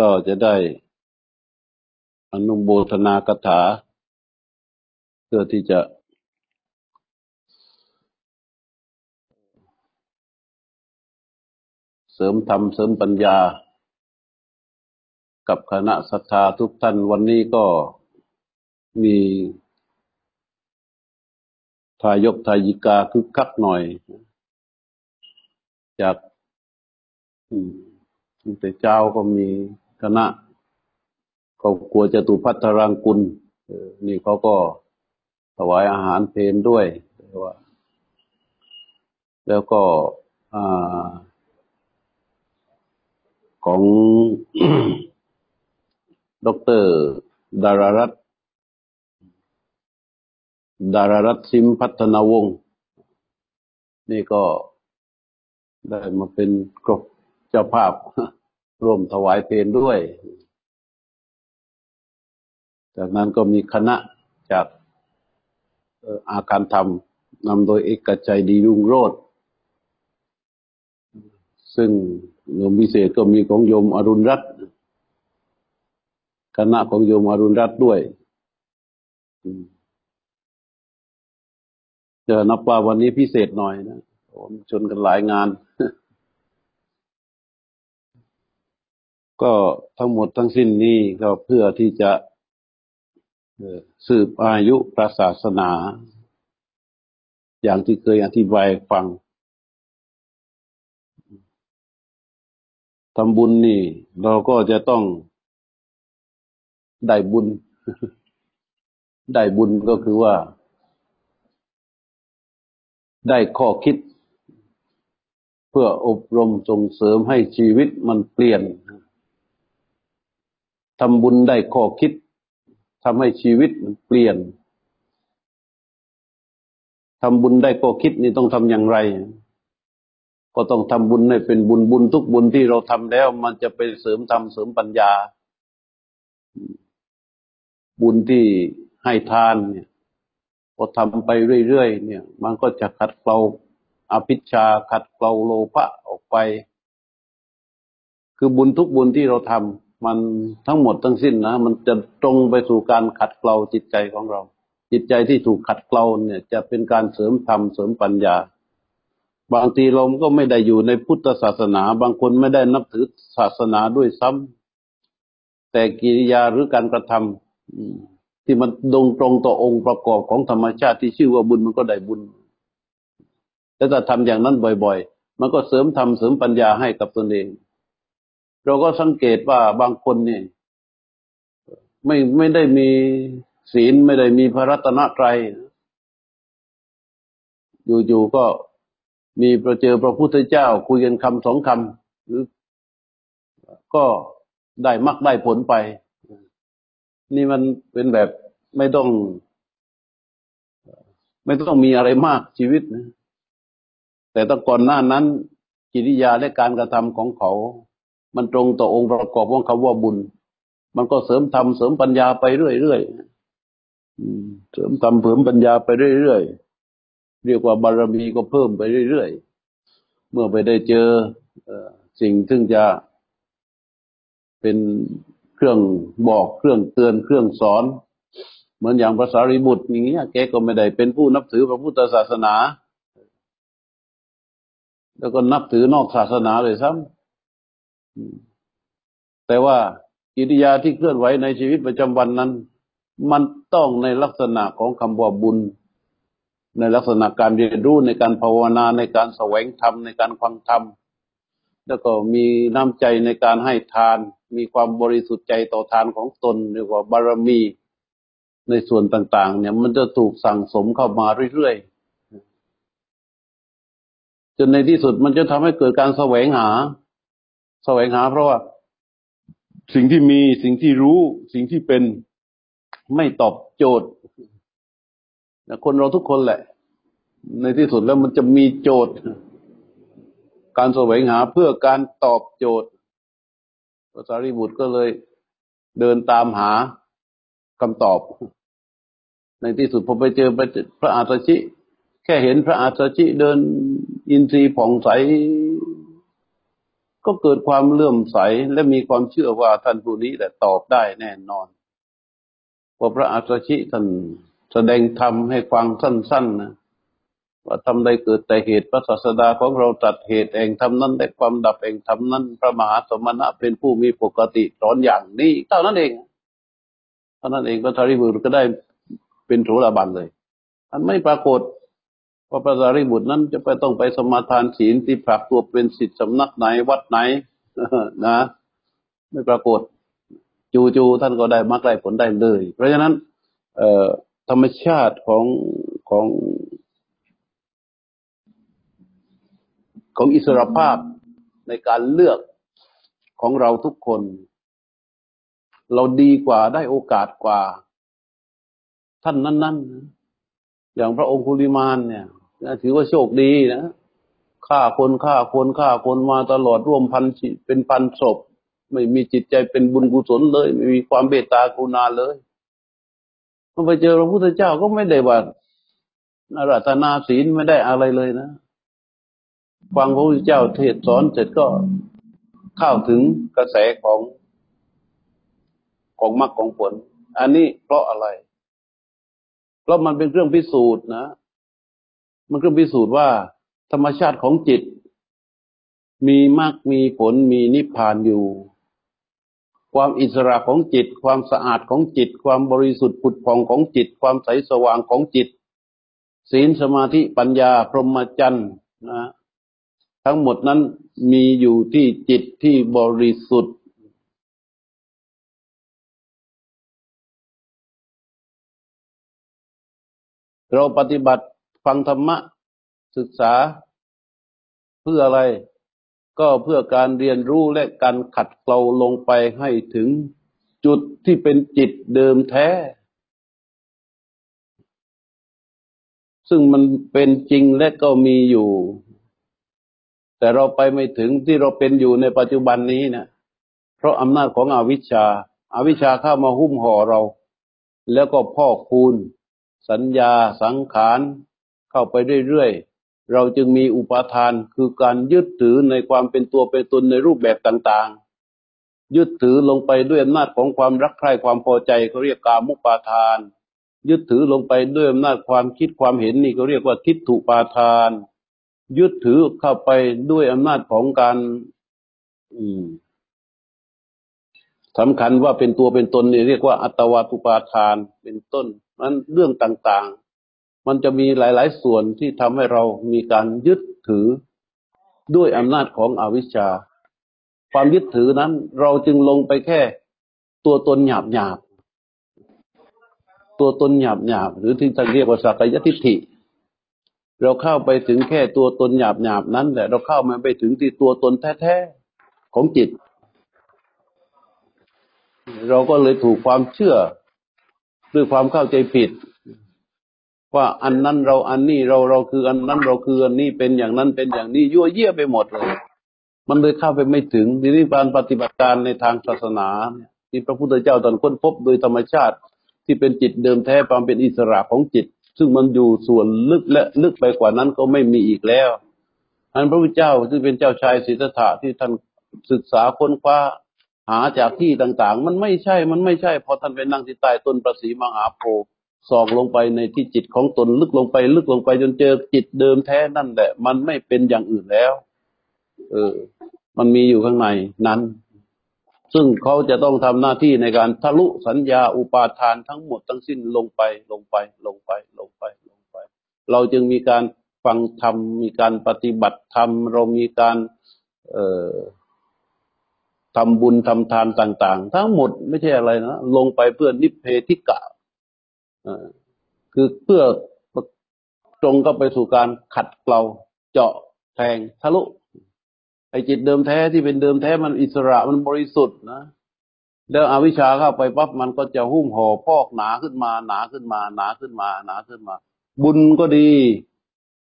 ก็จะได้อนุโมทนากถาเพื่อที่จะเสริมธรรมเสริมปัญญากับคณะศรัทธาทุกท่านวันนี้ก็มีทายกทายิกาคึกคักหน่อยจากแต่เจ้าก็มีคณะครอบครัวจตุภัทรรังกุลนี่เขาก็ถวายอาหารเพลด้วยแล้วก็ของ ดร.ดารารัตน์สิมพัฒนาวงศ์นี่ก็ได้มาเป็นกรบเจ้าภาพร่วมถวายเพลงด้วยจากนั้นก็มีคณะจากอาการธรรมนำโดยเอกชัยดีรุ่งโรจน์ซึ่งโยมพิเศษก็มีของโยมอรุณรัตน์คณะของโยมอรุณรัตน์ด้วยจะนับว่าวันนี้พิเศษหน่อยนะผมชนกันหลายงานก็ทั้งหมดทั้งสิ้นนี้ก็เพื่อที่จะสืบอายุพระศาสนาอย่างที่เคยอธิบายฟังทำบุญนี่เราก็จะต้องได้บุญได้บุญก็คือว่าได้ข้อคิดเพื่ออบรมส่งเสริมให้ชีวิตมันเปลี่ยนทำบุญได้ข้อคิดทำให้ชีวิตมันเปลี่ยนทำบุญได้ข้อคิดนี่ต้องทำอย่างไรก็ต้องทำบุญให้เป็นบุญทุกบุญที่เราทำแล้วมันจะไปเสริมธรรมเสริมปัญญาบุญที่ให้ทานเนี่ยพอทำไปเรื่อยๆเนี่ยมันก็จะขัดเกลาอภิชาขัดเกลาโลภะออกไปคือบุญทุกบุญที่เราทำมันทั้งหมดทั้งสิ้นนะมันจะตรงไปสู่การขัดเกลาจิตใจของเราจิตใจที่ถูกขัดเกลาเนี่ยจะเป็นการเสริมธรรมเสริมปัญญาบางทีเราก็ไม่ได้อยู่ในพุทธศาสนาบางคนไม่ได้นับถือศาสนาด้วยซ้ำแต่กิริยาหรือการกระทำที่มันตรงต่อองค์ประกอบของธรรมชาติที่ชื่อว่าบุญมันก็ได้บุญแล้วถ้าทำอย่างนั้นบ่อยๆมันก็เสริมธรรมเสริมปัญญาให้กับตนเองเราก็สังเกตว่าบางคนนี่ไม่ได้มีศีลไม่ได้มีพระรัตนตรัยอยู่ๆก็มีประเจอพระพุทธเจ้าคุยกันคำสองคำหรือก็ได้มรรคได้ผลไปนี่มันเป็นแบบไม่ต้องมีอะไรมากชีวิตนะแต่ตั้งก่อนหน้านั้นกิริยาและการกระทำของเขามันตรงต่อองค์ประกอบของคำว่าบุญมันก็เสริมธรรมเสริมปัญญาไปเรื่อยๆเสริมธรรมเสริมปัญญาไปเรื่อยๆเรียกว่าบารมีก็เพิ่มไปเรื่อยๆเมื่อไปได้เจอสิ่งซึ่งจะเป็นเครื่องบอกเครื่องเตือนเครื่องสอนเหมือนอย่างพระสารีบุตรอย่างเงี้ยแกก็ไม่ได้เป็นผู้นับถือพระพุทธศาสนาแล้วก็นับถือนอกศาสนาเลยซ้ำแต่ว่ากิริยาที่เคลื่อนไหวในชีวิตประจำวันนั้นมันต้องในลักษณะของคำว่าบุญในลักษณะการเรียนรู้ในการภาวนาในการแสวงธรรมในการฟังธรรมแล้วก็มีน้ำใจในการให้ทานมีความบริสุทธิ์ใจต่อทานของตนเรียกว่าบารมีในส่วนต่างๆเนี่ยมันจะถูกสั่งสมเข้ามาเรื่อยๆจนในที่สุดมันจะทำให้เกิดการแสวงหาเพราะว่าสิ่งที่มีสิ่งที่รู้สิ่งที่เป็นไม่ตอบโจทย์คนเราทุกคนแหละในที่สุดแล้วมันจะมีโจทย์การแสวงหาเพื่อการตอบโจทย์พระสารีบุตรก็เลยเดินตามหาคำตอบในที่สุดพอไปเจอพระอาสชิแค่เห็นพระอาสชิเดินอินทรีย์ผ่องใส ก็เกิดความเลื่อมใสและมีความเชื่อว่าท่านผู้นี้แหละตอบได้แน่นอนว่าพระอัสสชิท่านแสดงธรรมให้ฟังสั้นๆนะว่าทำได้เกิดแต่เหตุพระศาสดาของเราตัดเหตุเองทำนั้นได้ความดับเองทำนั้นพระมหาสมณะเป็นผู้มีปกติสอนอย่างนี้เท่านั้นเองพระสารีบุตรก็ได้เป็นโสดาบันเลยอันไม่ปรากฏว่าพระสารีบุตรนั้นจะไปต้องไปสมาทานศีลที่ผลักตัวเป็นศิษย์สำนักไหนวัดไหนนะไม่ปรากฏจู่ๆท่านก็ได้มรรคได้ผลได้เลยเพราะฉะนั้นธรรมชาติของอิสรภาพในการเลือกของเราทุกคนเราดีกว่าได้โอกาสกว่าท่านนั้นๆอย่างพระองคุลิมานเนี่ยถือว่าโชคดีนะฆ่าคนมาตลอดร่วมพันเป็นพันศพไม่มีจิตใจเป็นบุญกุศลเลยไม่มีความเมตตากรุณาเลยพอไปเจอพระพุทธเจ้าก็ไม่ได้ว่าอาราธนาศีลไม่ได้อะไรเลยนะฟังพระพุทธเจ้าเทศสอนเสร็จก็เข้าถึงกระแสของมรรคของผลอันนี้เพราะอะไรเพราะมันเป็นเครื่องพิสูจน์นะมันเครื่องพิสูจน์ว่าธรรมชาติของจิตมีมรรคมีผลมีนิพพานอยู่ความอิสระของจิตความสะอาดของจิตความบริสุทธิ์ผุดผ่องของจิตความใสสว่างของจิตศีลสมาธิปัญญาพรหมจรรย์นะทั้งหมดนั้นมีอยู่ที่จิตที่บริสุทธิ์เราปฏิบัติฟังธรรมะศึกษาเพื่ออะไรก็เพื่อการเรียนรู้และการขัดเกลาลงไปให้ถึงจุดที่เป็นจิตเดิมแท้ซึ่งมันเป็นจริงและก็มีอยู่แต่เราไปไม่ถึงที่เราเป็นอยู่ในปัจจุบันนี้นะเพราะอำนาจของอวิชชาเข้ามาหุ้มห่อเราแล้วก็พอกพูนสัญญาสังขารเข้าไปเรื่อยๆเราจึงมีอุปาทานคือการยึดถือในความเป็นตัวเป็นตนในรูปแบบต่างๆยึดถือลงไปด้วยอำนาจของความรักใคร่ความพอใจเขาเรียกกามุปาทานยึดถือลงไปด้วยอำนาจความคิดความเห็นนี่เขาเรียกว่าทิฏฐุปาทานยึดถือเข้าไปด้วยอำนาจของการสำคัญว่าเป็นตัวเป็นตนนี่เรียกว่าอัตวาทุปาทานเป็นต้นนั้นเรื่องต่างๆมันจะมีหลายๆส่วนที่ทำให้เรามีการยึดถือด้วยอำนาจของอวิชชาความยึดถือนั้นเราจึงลงไปแค่ตัวตนหยาบๆตัวตนหยาบๆหรือที่ท่านเรียกว่าสักกายทิฏฐิเราเข้าไปถึงแค่ตัวตนหยาบๆนั้นแหละเราเข้ามาไปถึงที่ตัวตนแท้ๆของจิตเราก็เลยถูกความเชื่อด้วยความเข้าใจผิดว่าอันนั้นเราอันนี้เราคืออันนั้นเราคืออันนี้เป็นอย่างนั้นเป็นอย่างนี้ยั่วเยี่ยไปหมดเลยมันเลยเข้าไปไม่ถึงทีนี้การปฏิบัติการในทางศาสนาที่พระพุทธเจ้าตรัสค้นพบโดยธรรมชาติที่เป็นจิตเดิมแท้ความเป็นอิสระของจิตซึ่งมันอยู่ส่วนลึกและลึกไปกว่านั้นก็ไม่มีอีกแล้วอันพระพุทธเจ้าซึ่งเป็นเจ้าชายสิทธัตถะที่ท่านศึกษาค้นคว้าหาจากที่ต่างๆมันไม่ใช่พอท่านไปนั่งที่ใต้ต้นประศรีมหาโพธิ์ส่องลงไปในที่จิตของตนลึกลงไปจนเจอจิตเดิมแท้นั่นแหละมันไม่เป็นอย่างอื่นแล้วมันมีอยู่ข้างในนั้นซึ่งเขาจะต้องทำหน้าที่ในการทะลุสัญญาอุปาทานทั้งหมดทั้งสิ้นลงไปเราจึงมีการฟังธรรมมีการปฏิบัติธรรมเรามีการทำบุญทำทานต่างๆทั้งหมดไม่ใช่อะไรนะลงไปเพื่อนิพเพทิกะคือเพื่อตรงก็ไปสู่การขัดเกลาเจาะแทงทะลุไอ้จิตเดิมแท้ที่เป็นเดิมแท้มันอิสระมันบริสุทธิ์นะแล้วอวิชชาเข้าไปปั๊บมันก็จะหุ้มห่อพอกหนาขึ้นมาบุญก็ดี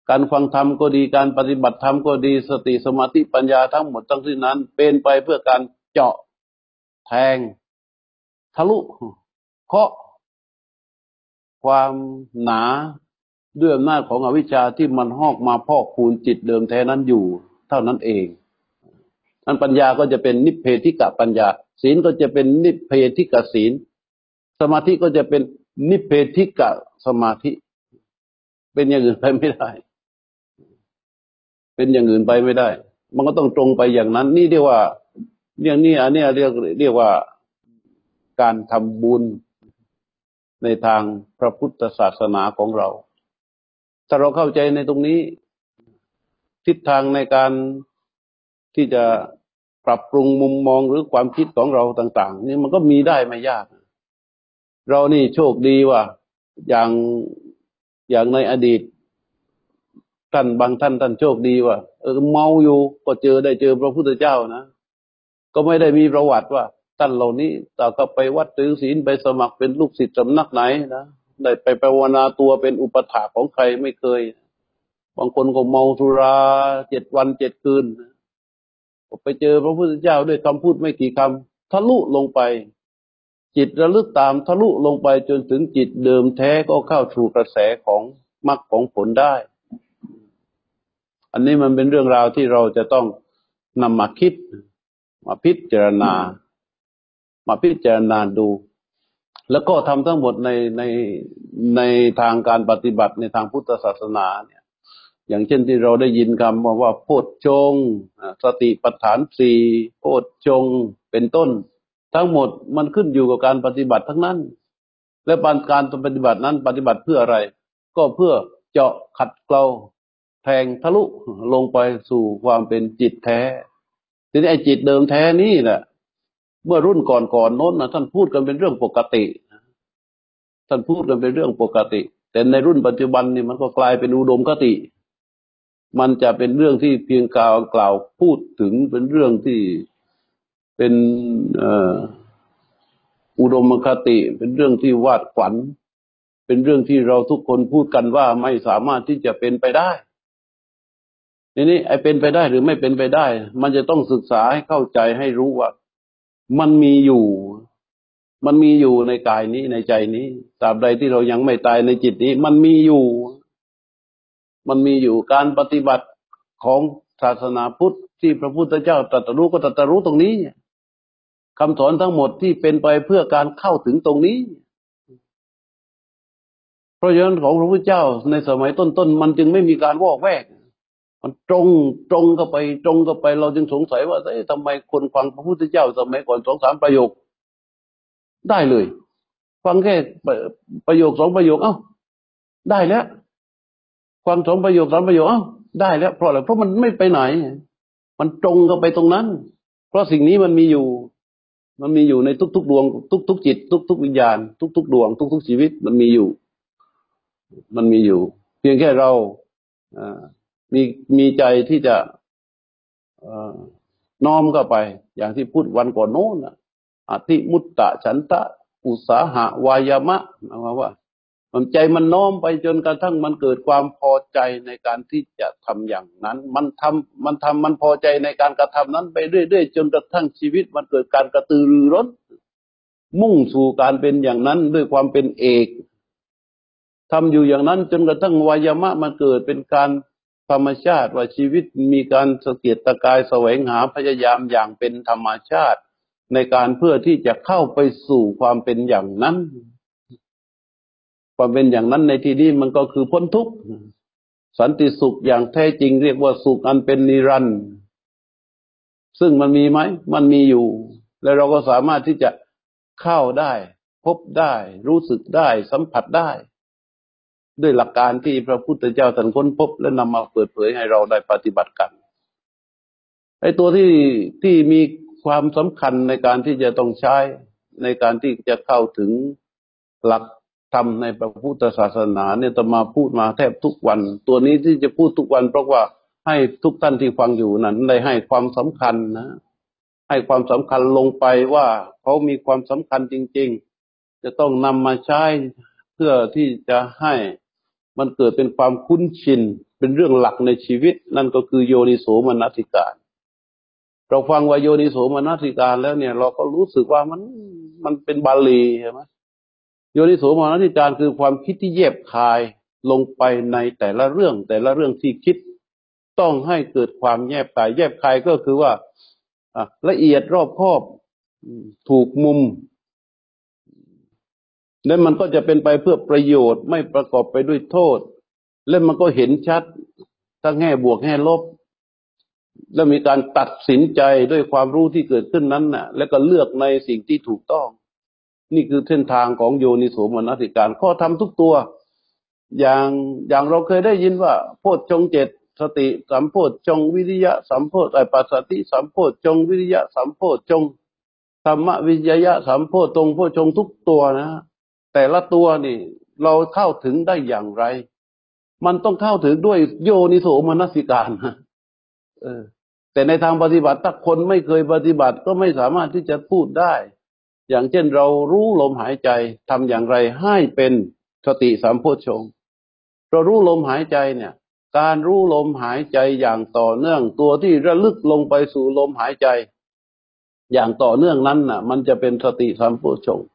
การฟังธรรมก็ดีการปฏิบัติธรรมก็ดีสติสมาธิปัญญาทั้งหมดทั้งสิ้นนั้นเป็นไปเพื่อการเจาะแทงทะลุเคาะความหนาด้วยอำนาจของอวิชชาที่มันหอกมาพอกพูนจิตเดิมแท้นั้นอยู่เท่านั้นเอง อันปัญญาก็จะเป็นนิพเพธิกะปัญญาศีลก็จะเป็นนิพเพธิกะศีลสมาธิก็จะเป็นนิพเพธิกะสมาธิเป็นอย่างอื่นไปไม่ได้เป็นอย่างอื่นไปไม่ได้มันก็ต้องตรงไปอย่างนั้นนี่เรียกว่าอย่างนี้อันนี้เรียกว่าการทำบุญในทางพระพุทธศาสนาของเราถ้าเราเข้าใจในตรงนี้ทิศทางในการที่จะปรับปรุงมุมมองหรือความคิดของเราต่างๆนี่มันก็มีได้ไม่ยากเรานี่โชคดีว่าอย่างในอดีตท่านบางท่านโชคดีว่าเมาอยู่ก็ได้เจอพระพุทธเจ้านะก็ไม่ได้มีประวัติว่าท่านเหล่านี้ต่อก็ไปวัดถือศีลไปสมัครเป็นลูกศิษย์สำนักไหนนะได้ไปภาวนาตัวเป็นอุปถากของใครไม่เคยบางคนก็เมาสุรา7วัน7คืนก็ไปเจอพระพุทธเจ้าด้วยคำพูดไม่กี่คำทะลุลงไปจิตระลึกตามทะลุลงไปจนถึงจิตเดิมแท้ก็เข้าสู่กระแสของมรรคของผลได้อันนี้มันเป็นเรื่องราวที่เราจะต้องนำมาคิดมาพิจารณาดูแล้วก็ทำทั้งหมดในทางการปฏิบัติในทางพุทธศาสนาเนี่ยอย่างเช่นที่เราได้ยินคำว่าโพชฌงค์สติปัฏฐานสี่โพชฌงค์เป็นต้นทั้งหมดมันขึ้นอยู่กับการปฏิบัติทั้งนั้นและการปฏิบัตินั้นปฏิบัติเพื่ออะไรก็เพื่อเจาะขัดเกลาแทงทะลุลงไปสู่ความเป็นจิตแท้ทีนี้ไอ้จิตเดิมแท้นี่แหละเมื่อรุ่นก่อนๆโน้นนะท่านพูดกันเป็นเรื่องปกติแต่ในรุ่นปัจจุบันนี่มันก็กลายเป็นอุดมคติมันจะเป็นเรื่องที่เพียงกล่าวพูดถึงเป็นเรื่องที่เป็นอุดมคติเป็นเรื่องที่วาดฝันเป็นเรื่องที่เราทุกคนพูดกันว่าไม่สามารถที่จะเป็นไปได้ทีนี้ไอ้เป็นไปได้หรือไม่เป็นไปได้มันจะต้องศึกษาให้เข้าใจให้รู้ว่ามันมีอยู่ในกายนี้ในใจนี้ตราบใดที่เรายังไม่ตายในจิตนี้มันมีอยู่การปฏิบัติของศาสนาพุทธที่พระพุทธเจ้าตรัสรู้ก็ตรัสรู้ตรงนี้คำสอนทั้งหมดที่เป็นไปเพื่อการเข้าถึงตรงนี้เพราะฉะนั้นของพระพุทธเจ้าในสมัยต้นๆมันจึงไม่มีการวอกแวกมันตรงเข้าไปเราจึงสงสัยว่าทำไมคนฟังพระพุทธเจ้าสมัยก่อน 2-3 ประโยคได้เลยฟังแค่ประโยค2ประโยคเอ้าได้แล้วฟัง2ประโยค3ประโยคเอ้าได้แล้วเพราะอะไรเพราะมันไม่ไปไหนมันตรงเข้าไปตรงนั้นเพราะสิ่งนี้มันมีอยู่ในทุกๆดวงทุกๆจิตทุกๆวิญญาณทุกๆดวงทุกๆชีวิตมันมีอยู่เพียงแค่เรามีใจที่จะน้อมเข้าไปอย่างที่พูดวันก่อนโน้นอธิมุตตะฉันทะอุสาหะวายามะว่ามันใจมันน้อมไปจนกระทั่งมันเกิดความพอใจในการที่จะทำอย่างนั้นมันพอใจในการกระทำนั้นไปเรื่อยๆจนกระทั่งชีวิตมันเกิดการกระตือรือร้นมุ่งสู่การเป็นอย่างนั้นด้วยความเป็นเอกทำอยู่อย่างนั้นจนกระทั่งวายามะมันเกิดเป็นการธรรมชาติว่าชีวิตมีการเสกียดตะกายแสวงหาพยายามอย่างเป็นธรรมชาติในการเพื่อที่จะเข้าไปสู่ความเป็นอย่างนั้นความเป็นอย่างนั้นในที่นี้มันก็คือพ้นทุกข์สันติสุขอย่างแท้จริงเรียกว่าสุขอันเป็นนิรันดร์ซึ่งมันมีไหมมันมีอยู่และเราก็สามารถที่จะเข้าได้พบได้รู้สึกได้สัมผัสได้ด้วยหลักการที่พระพุทธเจ้าท่านค้นพบและนำมาเปิดเผยให้เราได้ปฏิบัติกันไอ้ตัวที่มีความสำคัญในการที่จะต้องใช้ในการที่จะเข้าถึงหลักธรรมในพระพุทธศาสนาเนี่ยจะมาพูดมาแทบทุกวันตัวนี้ที่จะพูดทุกวันเพราะว่าให้ทุกท่านที่ฟังอยู่นั้นได้ให้ความสำคัญนะให้ความสำคัญลงไปว่าเขามีความสำคัญจริงๆจะต้องนำมาใช้เพื่อที่จะให้มันเกิดเป็นความคุ้นชินเป็นเรื่องหลักในชีวิตนั่นก็คือโยนิโสมนสิการเราฟังว่าโยนิโสมนสิการแล้วเนี่ยเราก็รู้สึกว่ามันเป็นบาลีใช่ไหมโยนิโสมนสิการคือความคิดที่แยบคายลงไปในแต่ละเรื่องที่คิดต้องให้เกิดความแยบคายก็คือว่า ละเอียดรอบคอบถูกมุมและมันก็จะเป็นไปเพื่อประโยชน์ไม่ประกอบไปด้วยโทษและมันก็เห็นชัดทั้งแง่บวกแง่ลบและมีการตัดสินใจด้วยความรู้ที่เกิดขึ้นนั้นน่ะและก็เลือกในสิ่งที่ถูกต้องนี่คือเส้นทางของโยนิโสมนสิการข้อธรรมทุกตัวอย่างเราเคยได้ยินว่าโพชฌงค์ 7สติสัมโพชฌงค์วิริยะสัมโพชฌงค์ปัสสัทธิสัมโพชฌงค์วิริยะสัมโพชฌงค์ธัมมวิจยะสัมโพชฌงค์โพชฌงค์ทุกตัวนะแต่ละตัวนี่เราเข้าถึงได้อย่างไรมันต้องเข้าถึงด้วยโยนิโสมนสิการแต่ในทางปฏิบัติถ้าคนไม่เคยปฏิบัติก็ไม่สามารถที่จะพูดได้อย่างเช่นเรารู้ลมหายใจทำอย่างไรให้เป็นสติสัมโพชฌงค์เรารู้ลมหายใจเนี่ยการรู้ลมหายใจอย่างต่อเนื่องตัวที่ระลึกลงไปสู่ลมหายใจอย่างต่อเนื่องนั้นน่ะมันจะเป็นสติสัมโพชฌงค์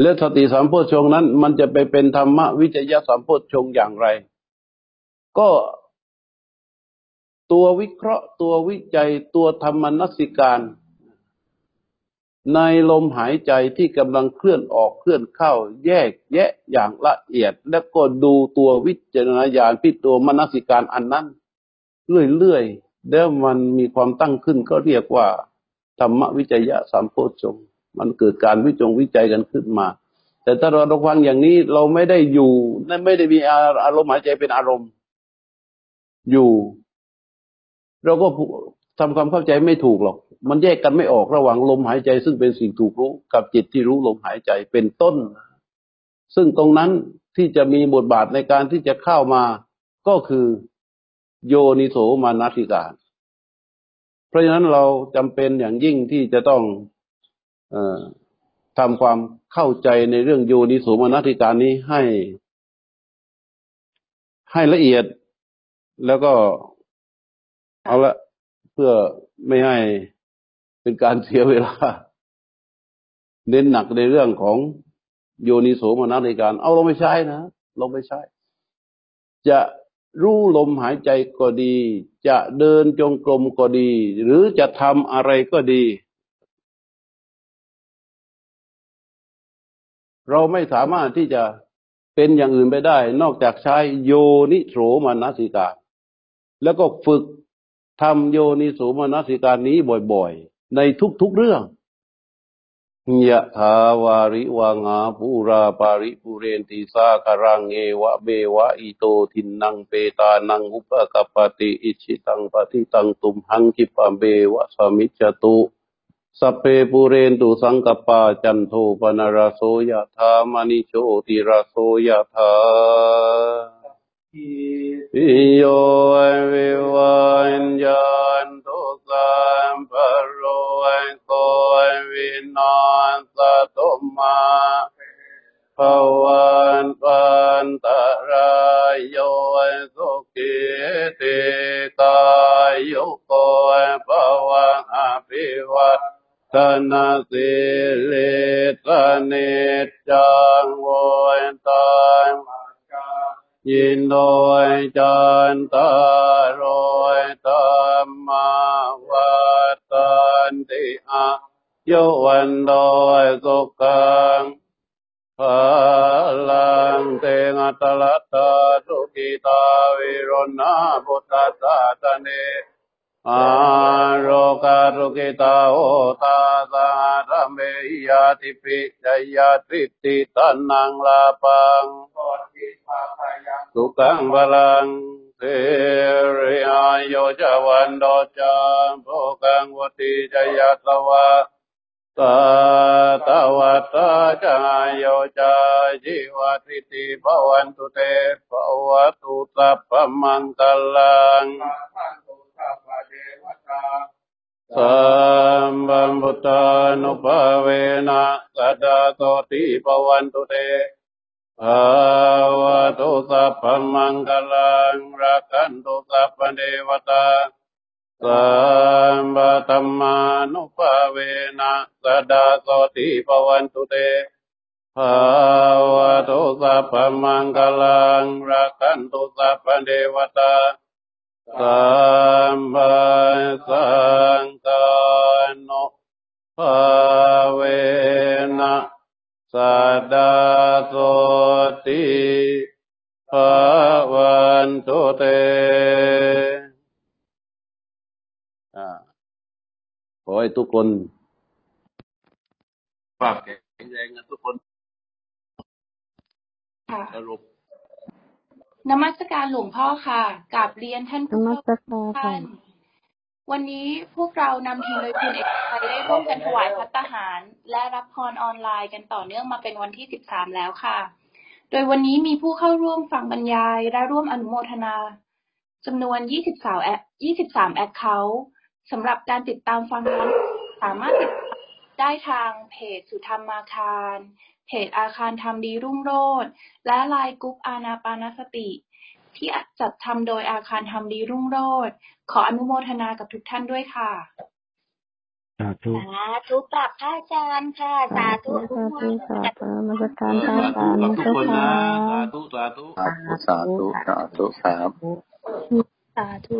และสติสัมโพชฌงค์นั้นมันจะไปเป็นธัมมวิจยะสัมโพชฌงค์อย่างไรก็ตัววิเคราะห์ตัววิจัยตัวธรรมนสิการในลมหายใจที่กำลังเคลื่อนออกเคลื่อนเข้าแยกแยะอย่างละเอียดแล้วก็ดูตัววิจารณญาณที่ตัวมนสิการอันนั้นเรื่อยๆแล้วมันมีความตั้งขึ้นก็เรียกว่าธรรมวิจยะสัมโพชฌงค์มันเกิดการวิจัยกันขึ้นมาแต่ถ้าเราฟังอย่างนี้เราไม่ได้อยู่นั่นไม่ได้มีอารมณ์หายใจเป็นอารมณ์อยู่เราก็ทำความเข้าใจไม่ถูกหรอกมันแยกกันไม่ออกระหว่างลมหายใจซึ่งเป็นสิ่งถูกรู้กับจิตที่รู้ลมหายใจเป็นต้นซึ่งตรงนั้นที่จะมีบทบาทในการที่จะเข้ามาก็คือโยนิโสมนสิการเพราะฉะนั้นเราจำเป็นอย่างยิ่งที่จะต้องทำความเข้าใจในเรื่องโยนิโสมนสิการนี้ให้ละเอียดแล้วก็เอาละเพื่อไม่ให้เป็นการเสียเวลาเน้นหนักในเรื่องของโยนิโสมนสิการเอาลงไปใช้นะลงไปใช้จะรู้ลมหายใจก็ดีจะเดินจงกรมก็ดีหรือจะทำอะไรก็ดีเราไม่สามารถที่จะเป็นอย่างอื่นไปได้นอกจากใช้โยนิโสมนสิการแล้วก็ฝึกทำโยนิโสมนสิการนี้บ่อยๆในทุกๆเรื่องยะถาวาริวางาปูราปาริปุเรนติสาคารังเอวะเบวะอิโตทินังเปตานังอุปกัปปติอิชิตังปฏิตังตุมหังคิปะเบวะสมิจจตุสัพเพปุเรนตุสังกปาจันโทปนารโสยะถามณิโชติราโสยะถาปิโยวิวันยันตุสัมภโรโกวินาสตุมาภวันปันตรายโยสุขิติกายุโกภวังอภิวัตตนาสิริสเนจังโวตังยินโดยจันตารอยธรรมวัฏนติอายุวันโดยสุขังพลังเตงตลัตตาสุขิตาวิรุณาบุตตาตาเนอาโรคาสุขิตาโอตาสาธรรมเอียติปิจยติติตันนังลาปังสุขังพลังเตริยโยจวันโดจามโภกังวติจยตวะตาตวัตตาจายโยจายิวติติภวันตุเตภวตุสัพพมังคลังสัมบัมพุทธานุภาเวนะสัทธาโสติภวันตุเตภวตุสัพพมังคลังรักขันตุสัพพเทวตาสัมปธัมมานุภาเวนะสัทธาโสติภวันตุเตภวตุสัพพมังคลังรักขันตุสัพพเทวตา สัมมาสังฆานุภาเวนะสัทธาโสติภาวันตุเตขอให้ทุกคนฝากแข็งแรงนะทุกคนค่ะสรุปนมัสการหลวงพ่อค่ะกราบเรียนท่านผู้ชมทุกท่านวันนี้พวกเรานำทีมโดยคุณเอกชัยได้ร่วมกันถวายภัตตาหารและรับพรออนไลน์กันต่อเนื่องมาเป็นวันที่13แล้วค่ะโดยวันนี้มีผู้เข้าร่วมฟังบรรยายและร่วมอนุโมทนาจำนวน23แอคเคาท์สำหรับการติดตามฟังนั้นสามารถติดตามได้ทางเพจสุธรรมาคารเพจอาคารทำดีรุ่งโรจน์และไลน์กรุ๊ปอานาปานสติที่จัดทำโดยอาคารทำดีรุ่งโรจน์ขออนุโมทนากับทุกท่านด้วยค่ะสาธุกับพระอาจารย์ค่ะสาธุทุกคนกับมรรคการสาธุทุกคนสาธุสาธุสาธุสาธุสาธุ